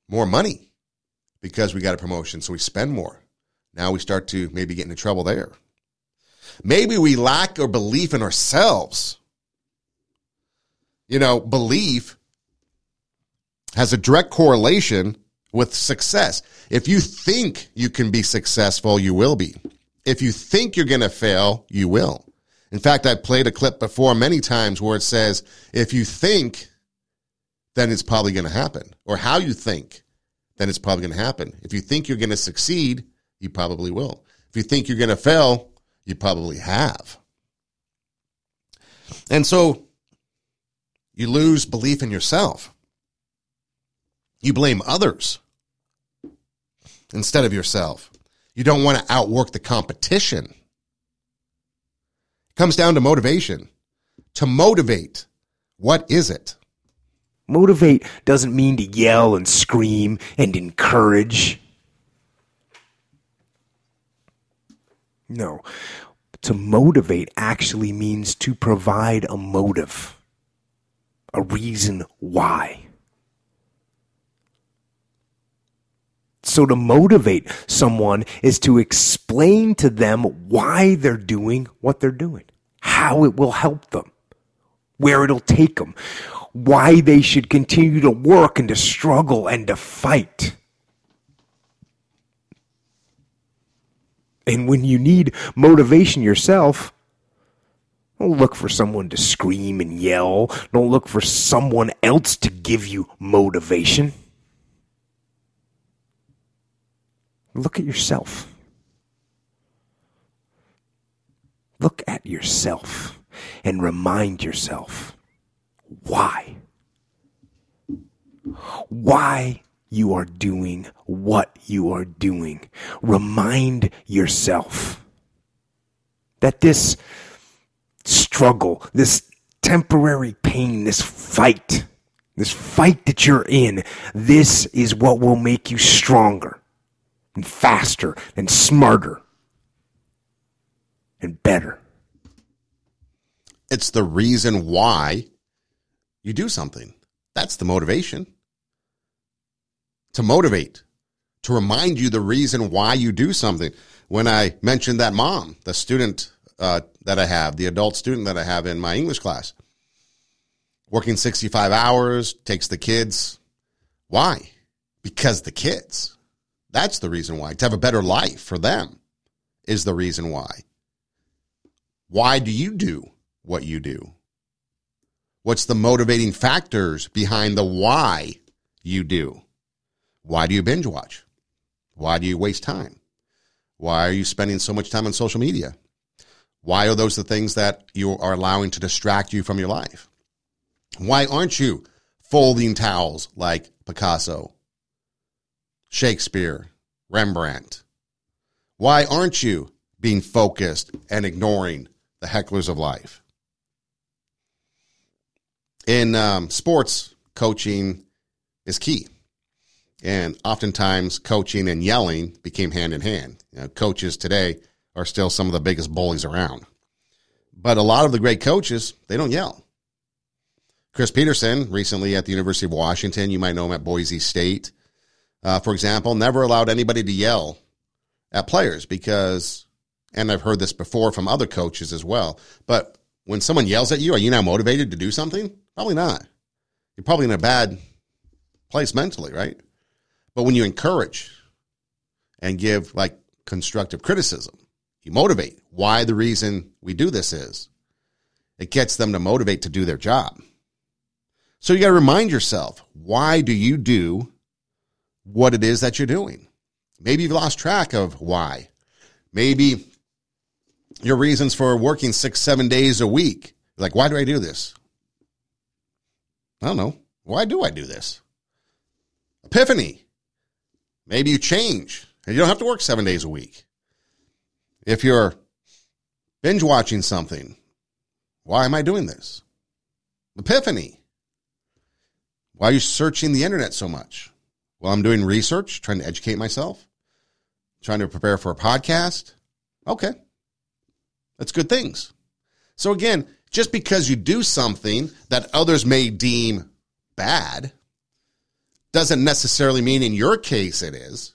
More money because we got a promotion, so we spend more. Now we start to maybe get into trouble there. Maybe we lack our belief in ourselves. You know, belief has a direct correlation with success. If you think you can be successful, you will be. If you think you're going to fail, you will. In fact, I played a clip before many times where it says, if you think, then it's probably going to happen. Or how you think, then it's probably going to happen. If you think you're going to succeed, you probably will. If you think you're going to fail, you probably have. And so you lose belief in yourself. You blame others instead of yourself. You don't want to outwork the competition. It comes down to motivation. To motivate, what is it? Motivate doesn't mean to yell and scream and encourage. No. To motivate actually means to provide a motive, a reason why. So to motivate someone is to explain to them why they're doing what they're doing, how it will help them, where it'll take them, why they should continue to work and to struggle and to fight. And when you need motivation yourself, don't look for someone to scream and yell. Don't look for someone else to give you motivation. Look at yourself. Look at yourself and remind yourself why. Why you are doing what you are doing. Remind yourself that this struggle, this temporary pain, this fight that you're in, this is what will make you stronger. And faster, and smarter, and better. It's the reason why you do something. That's the motivation. To motivate, to remind you the reason why you do something. When I mentioned that mom, the student that I have, the adult student that I have in my English class, working 65 hours, takes the kids. Why? Because the kids. That's the reason why. To have a better life for them is the reason why. Why do you do what you do? What's the motivating factors behind the why you do? Why do you binge watch? Why do you waste time? Why are you spending so much time on social media? Why are those the things that you are allowing to distract you from your life? Why aren't you folding towels like Picasso? Shakespeare, Rembrandt. Why aren't you being focused and ignoring the hecklers of life? In sports, coaching is key. And oftentimes, coaching and yelling became hand in hand. You know, coaches today are still some of the biggest bullies around. But a lot of the great coaches, they don't yell. Chris Peterson, recently at the University of Washington, you might know him at Boise State, for example, never allowed anybody to yell at players because, and I've heard this before from other coaches as well, but when someone yells at you, are you now motivated to do something? Probably not. You're probably in a bad place mentally, right? But when you encourage and give like constructive criticism, you motivate. Why the reason we do this is it gets them to motivate to do their job. So you got to remind yourself, why do you do what it is that you're doing? Maybe you've lost track of why. Maybe your reasons for working 6-7 days a week. Like, why do I do this? I don't know. Why do I do this? Epiphany. Maybe you change and you don't have to work 7 days a week. If you're binge watching something, why am I doing this? Epiphany. Why are you searching the internet so much? Well, I'm doing research, trying to educate myself, trying to prepare for a podcast. Okay. That's good things. So again, just because you do something that others may deem bad doesn't necessarily mean in your case it is.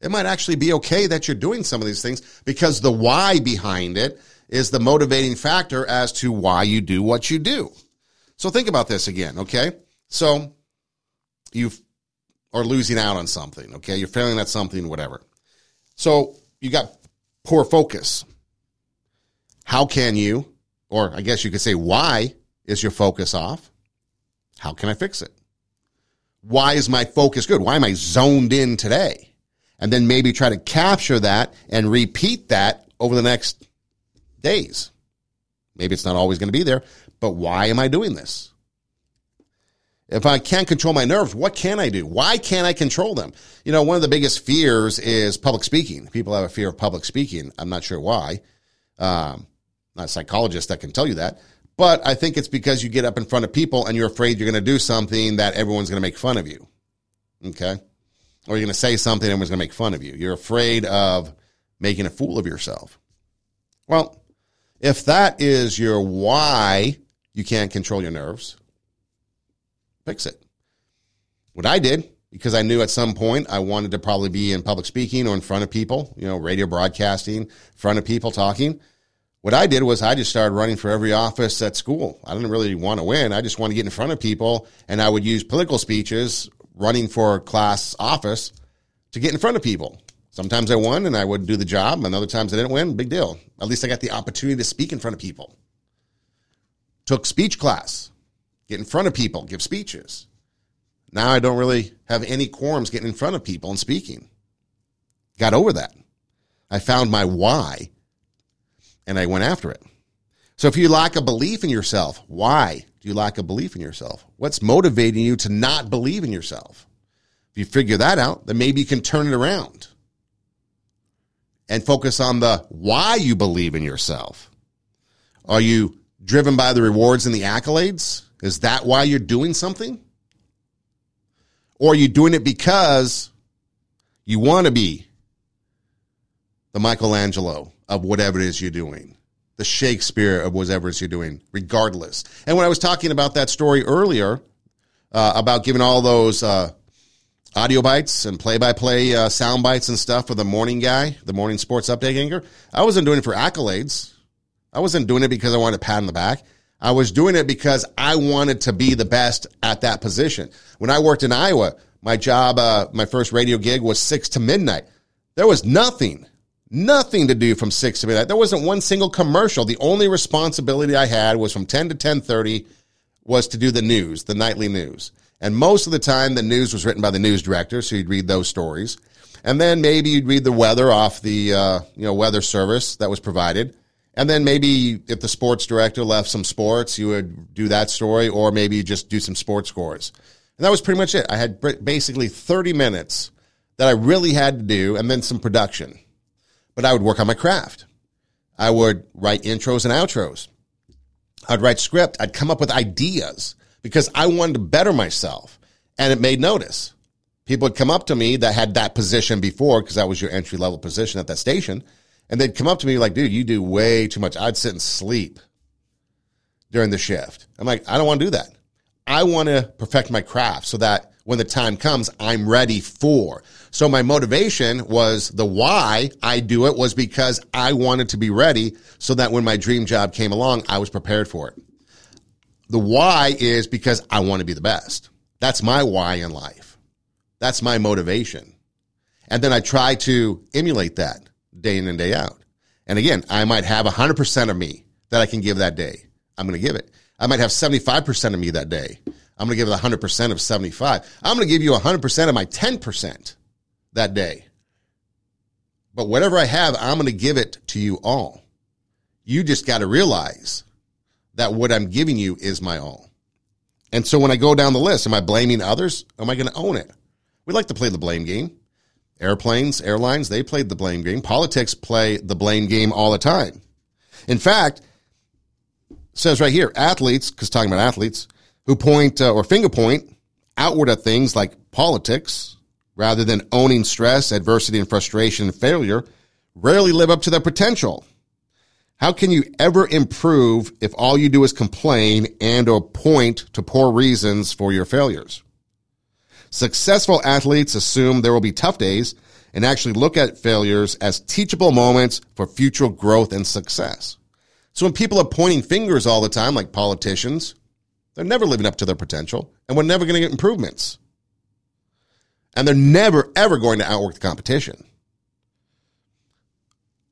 It might actually be okay that you're doing some of these things because the why behind it is the motivating factor as to why you do what you do. So think about this again, okay? So you've are losing out on something, okay? You're failing at something, whatever. So you got poor focus. How can you, or I guess you could say, why is your focus off? How can I fix it? Why is my focus good? Why am I zoned in today? And then maybe try to capture that and repeat that over the next days. Maybe it's not always going to be there, but why am I doing this? If I can't control my nerves, what can I do? Why can't I control them? You know, one of the biggest fears is public speaking. People have a fear of public speaking. I'm not sure why. Not a psychologist that can tell you that. But I think it's because you get up in front of people and you're afraid you're going to do something that everyone's going to make fun of you, okay? Or you're going to say something and everyone's going to make fun of you. You're afraid of making a fool of yourself. Well, if that is your why you can't control your nerves, fix it. What I did, because I knew at some point I wanted to probably be in public speaking or in front of people, you know, radio broadcasting, in front of people talking. What I did was I just started running for every office at school. I didn't really want to win. I just wanted to get in front of people, and I would use political speeches, running for class office, to get in front of people. Sometimes I won, and I would do the job, and other times I didn't win. Big deal. At least I got the opportunity to speak in front of people. Took speech class. Get in front of people. Give speeches. Now I don't really have any quorums getting in front of people and speaking. Got over that. I found my why. And I went after it. So if you lack a belief in yourself, why do you lack a belief in yourself? What's motivating you to not believe in yourself? If you figure that out, then maybe you can turn it around and focus on the why you believe in yourself. Are you driven by the rewards and the accolades? Is that why you're doing something? Or are you doing it because you want to be the Michelangelo of whatever it is you're doing, the Shakespeare of whatever it is you're doing, regardless? And when I was talking about that story earlier, about giving all those audio bites and play-by-play sound bites and stuff for the morning guy, the morning sports update anchor, I wasn't doing it for accolades. I wasn't doing it because I wanted a pat on the back. I was doing it because I wanted to be the best at that position. When I worked in Iowa, my job, my first radio gig was 6 to midnight. There was nothing to do from 6 to midnight. There wasn't one single commercial. The only responsibility I had was from 10 to 10:30 was to do the news, the nightly news. And most of the time, the news was written by the news director, so you'd read those stories. And then maybe you'd read the weather off the weather service that was provided. And then maybe if the sports director left some sports, you would do that story, or maybe you just do some sports scores. And that was pretty much it. I had basically 30 minutes that I really had to do, and then some production. But I would work on my craft. I would write intros and outros. I'd write script. I'd come up with ideas because I wanted to better myself, and it made notice. People would come up to me that had that position before, because that was your entry-level position at that station, and they'd come up to me like, dude, you do way too much. I'd sit and sleep during the shift. I'm like, I don't want to do that. I want to perfect my craft so that when the time comes, I'm ready for. So my motivation was the why I do it was because I wanted to be ready so that when my dream job came along, I was prepared for it. The why is because I want to be the best. That's my why in life. That's my motivation. And then I try to emulate that day in and day out. And again, I might have 100% of me that I can give that day. I'm going to give it. I might have 75% of me that day. I'm going to give it 100% of 75. I'm going to give you 100% of my 10% that day. But whatever I have, I'm going to give it to you all. You just got to realize that what I'm giving you is my all. And so when I go down the list, am I blaming others? Am I going to own it? We like to play the blame game. Airplanes, airlines, they played the blame game. Politics play the blame game all the time. In fact, it says right here, athletes, because talking about athletes, who point or finger point outward at things like politics, rather than owning stress, adversity, and frustration and failure, rarely live up to their potential. How can you ever improve if all you do is complain and or point to poor reasons for your failures? Successful athletes assume there will be tough days and actually look at failures as teachable moments for future growth and success. So when people are pointing fingers all the time, like politicians, they're never living up to their potential, and we're never going to get improvements. And they're never, ever going to outwork the competition.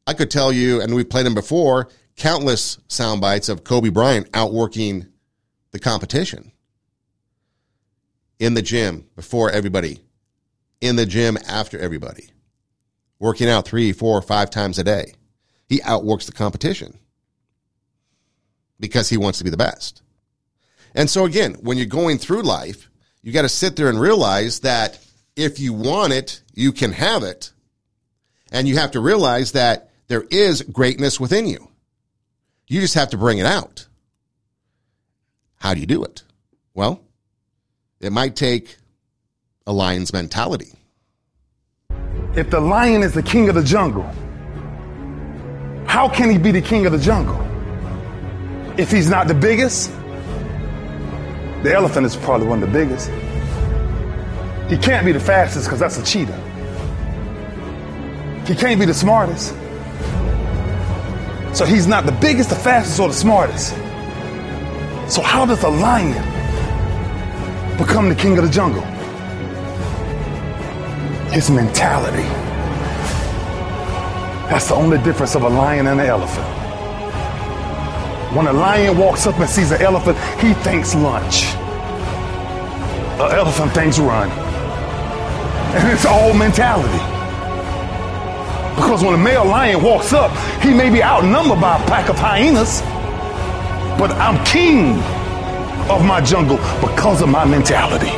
I could tell you, and we've played them before, countless sound bites of Kobe Bryant outworking the competition. In the gym, before everybody. In the gym, after everybody. Working out 3, 4, 5 times a day. He outworks the competition because he wants to be the best. And so again, when you're going through life, you got to sit there and realize that if you want it, you can have it. And you have to realize that there is greatness within you. You just have to bring it out. How do you do it? Well, it might take a lion's mentality. If the lion is the king of the jungle, how can he be the king of the jungle? If he's not the biggest, the elephant is probably one of the biggest. He can't be the fastest because that's a cheetah. He can't be the smartest. So he's not the biggest, the fastest, or the smartest. So how does a lion become the king of the jungle? His mentality. That's the only difference of a lion and an elephant. When a lion walks up and sees an elephant, he thinks lunch. An elephant thinks run. And it's all mentality. Because when a male lion walks up, he may be outnumbered by a pack of hyenas, but I'm king of my jungle because of my mentality.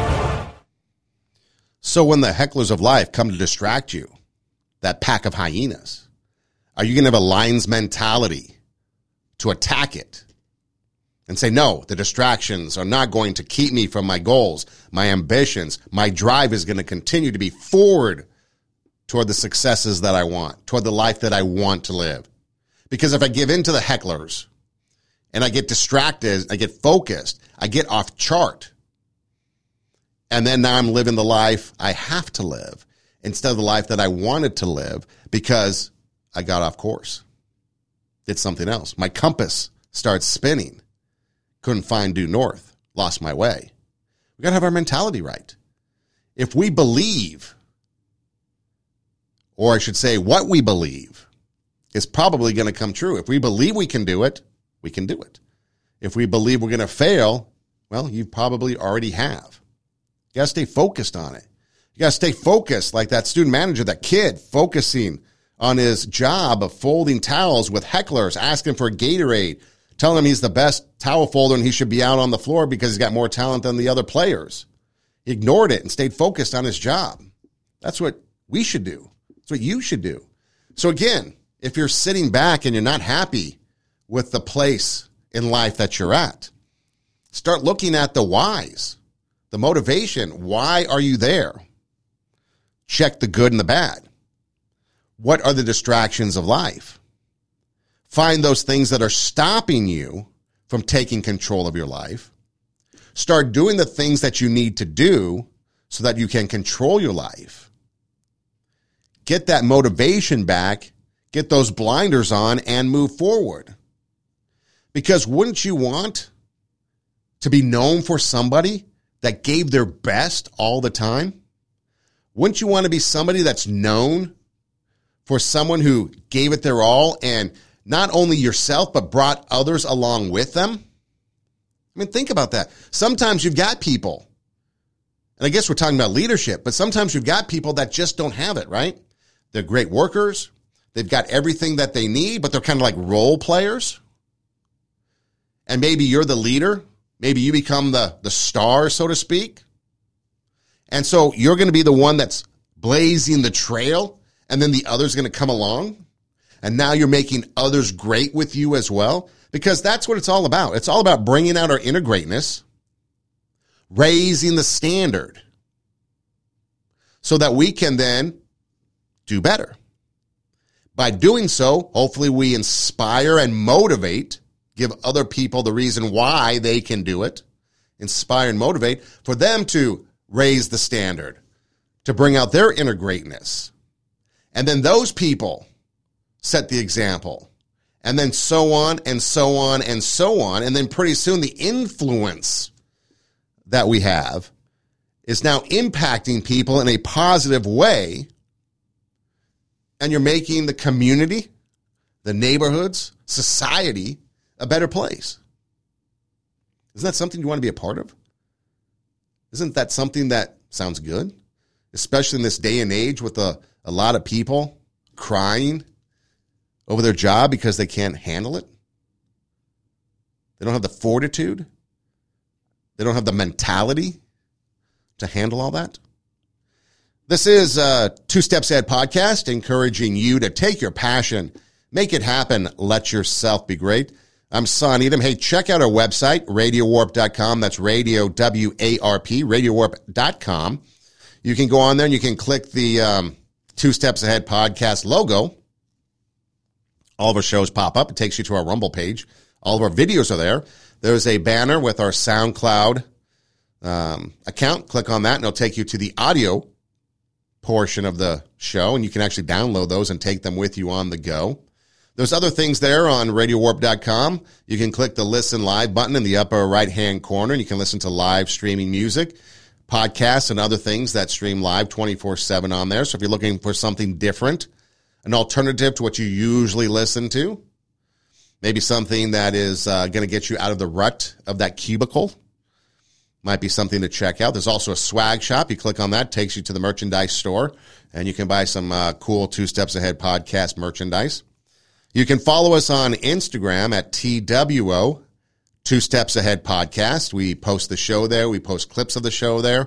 So when the hecklers of life come to distract you, that pack of hyenas, are you going to have a lion's mentality to attack it and say, no, the distractions are not going to keep me from my goals, my ambitions, my drive is going to continue to be forward toward the successes that I want, toward the life that I want to live. Because if I give in to the hecklers and I get distracted, I get focused, I get off chart, and then now I'm living the life I have to live instead of the life that I wanted to live because I got off course, did something else. My compass starts spinning, couldn't find due north, lost my way. We got to have our mentality right. If we believe, or I should say what we believe, is probably going to come true. If we believe we can do it, we can do it. If we believe we're going to fail, well, you probably already have. You got to stay focused on it. You got to stay focused like that student manager, that kid focusing on his job of folding towels with hecklers, asking for a Gatorade, telling him he's the best towel folder and he should be out on the floor because he's got more talent than the other players. He ignored it and stayed focused on his job. That's what we should do. That's what you should do. So again, if you're sitting back and you're not happy with the place in life that you're at, start looking at the whys. The motivation, why are you there? Check the good and the bad. What are the distractions of life? Find those things that are stopping you from taking control of your life. Start doing the things that you need to do so that you can control your life. Get that motivation back, get those blinders on, and move forward. Because wouldn't you want to be known for somebody that gave their best all the time? Wouldn't you want to be somebody that's known for someone who gave it their all, and not only yourself, but brought others along with them? I mean, think about that. Sometimes you've got people, and I guess we're talking about leadership, but sometimes you've got people that just don't have it, right? They're great workers. They've got everything that they need, but they're kind of like role players. And maybe you're the leader. Maybe you become the star, so to speak. And so you're going to be the one that's blazing the trail, and then the other's going to come along. And now you're making others great with you as well, because that's what it's all about. It's all about bringing out our inner greatness, raising the standard so that we can then do better. By doing so, hopefully we inspire and motivate, give other people the reason why they can do it, inspire and motivate for them to raise the standard, to bring out their inner greatness. And then those people set the example. And then so on and so on and so on. And then pretty soon the influence that we have is now impacting people in a positive way, and you're making the community, the neighborhoods, society a better place. Isn't that something you want to be a part of? Isn't that something that sounds good? Especially in this day and age with a lot of people crying over their job because they can't handle it. They don't have the fortitude. They don't have the mentality to handle all that. This is a Two Steps Ahead podcast, encouraging you to take your passion, make it happen, let yourself be great. I'm Sonny Edom. Hey, check out our website, RadioWarp.com. That's radio, W-A-R-P, RadioWarp.com. You can go on there and you can click the Two Steps Ahead podcast logo. All of our shows pop up. It takes you to our Rumble page. All of our videos are there. There's a banner with our SoundCloud account. Click on that and it'll take you to the audio portion of the show, and you can actually download those and take them with you on the go. There's other things there on RadioWarp.com. You can click the Listen Live button in the upper right-hand corner, and you can listen to live streaming music, podcasts, and other things that stream live 24/7 on there. So if you're looking for something different, an alternative to what you usually listen to, maybe something that is going to get you out of the rut of that cubicle, might be something to check out. There's also a swag shop. You click on that, takes you to the merchandise store, and you can buy some cool Two Steps Ahead podcast merchandise. You can follow us on Instagram at TWO, Two Steps Ahead Podcast. We post the show there. We post clips of the show there.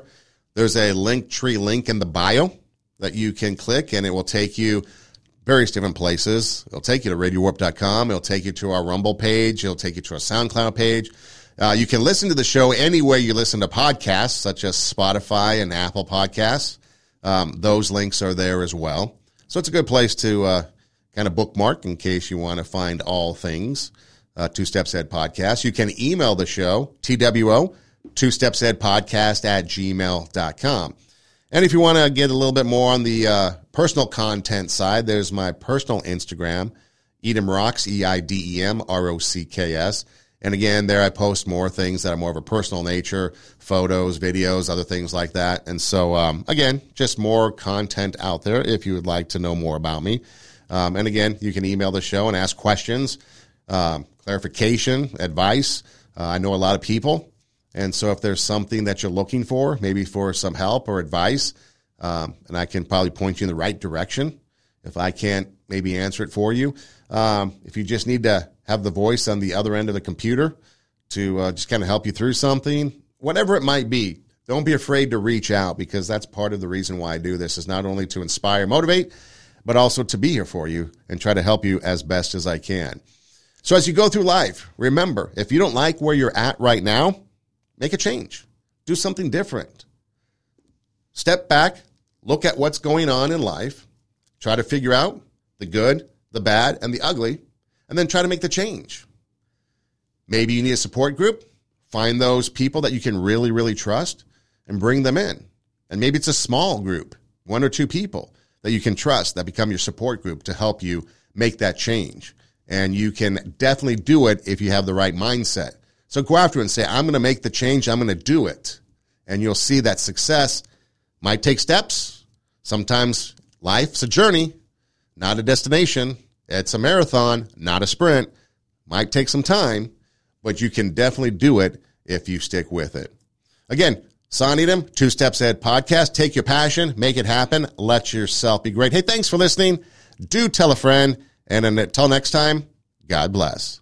There's a Linktree link in the bio that you can click, and it will take you various different places. It'll take you to RadioWarp.com. It'll take you to our Rumble page. It'll take you to our SoundCloud page. You can listen to the show anywhere you listen to podcasts, such as Spotify and Apple Podcasts. Those links are there as well. So it's a good place to kind of bookmark in case you want to find all things Two Steps Ahead Podcast. You can email the show, TWO, Two Steps Ahead Podcast at gmail.com. And if you want to get a little bit more on the personal content side, there's my personal Instagram, Edom Rocks, EIDEM ROCKS. And again, there I post more things that are more of a personal nature, photos, videos, other things like that. And so, again, just more content out there if you would like to know more about me. And again, you can email the show and ask questions, clarification, advice. I know a lot of people. And so if there's something that you're looking for, maybe for some help or advice, and I can probably point you in the right direction if I can't maybe answer it for you. If you just need to have the voice on the other end of the computer to just kind of help you through something, whatever it might be, don't be afraid to reach out, because that's part of the reason why I do this, is not only to inspire, motivate, but also to be here for you and try to help you as best as I can. So as you go through life, remember, if you don't like where you're at right now, make a change. Do something different. Step back, look at what's going on in life, try to figure out the good, the bad, and the ugly, and then try to make the change. Maybe you need a support group. Find those people that you can really, really trust and bring them in. And maybe it's a small group, one or two people that you can trust that become your support group to help you make that change. And you can definitely do it if you have the right mindset. So go after it and say, I'm going to make the change. I'm going to do it. And you'll see that success might take steps. Sometimes life's a journey, not a destination. It's a marathon, not a sprint. Might take some time, but you can definitely do it if you stick with it. Again, Sonny Edom, Two Steps Ahead Podcast. Take your passion, make it happen, let yourself be great. Hey, thanks for listening. Do tell a friend, and until next time, God bless.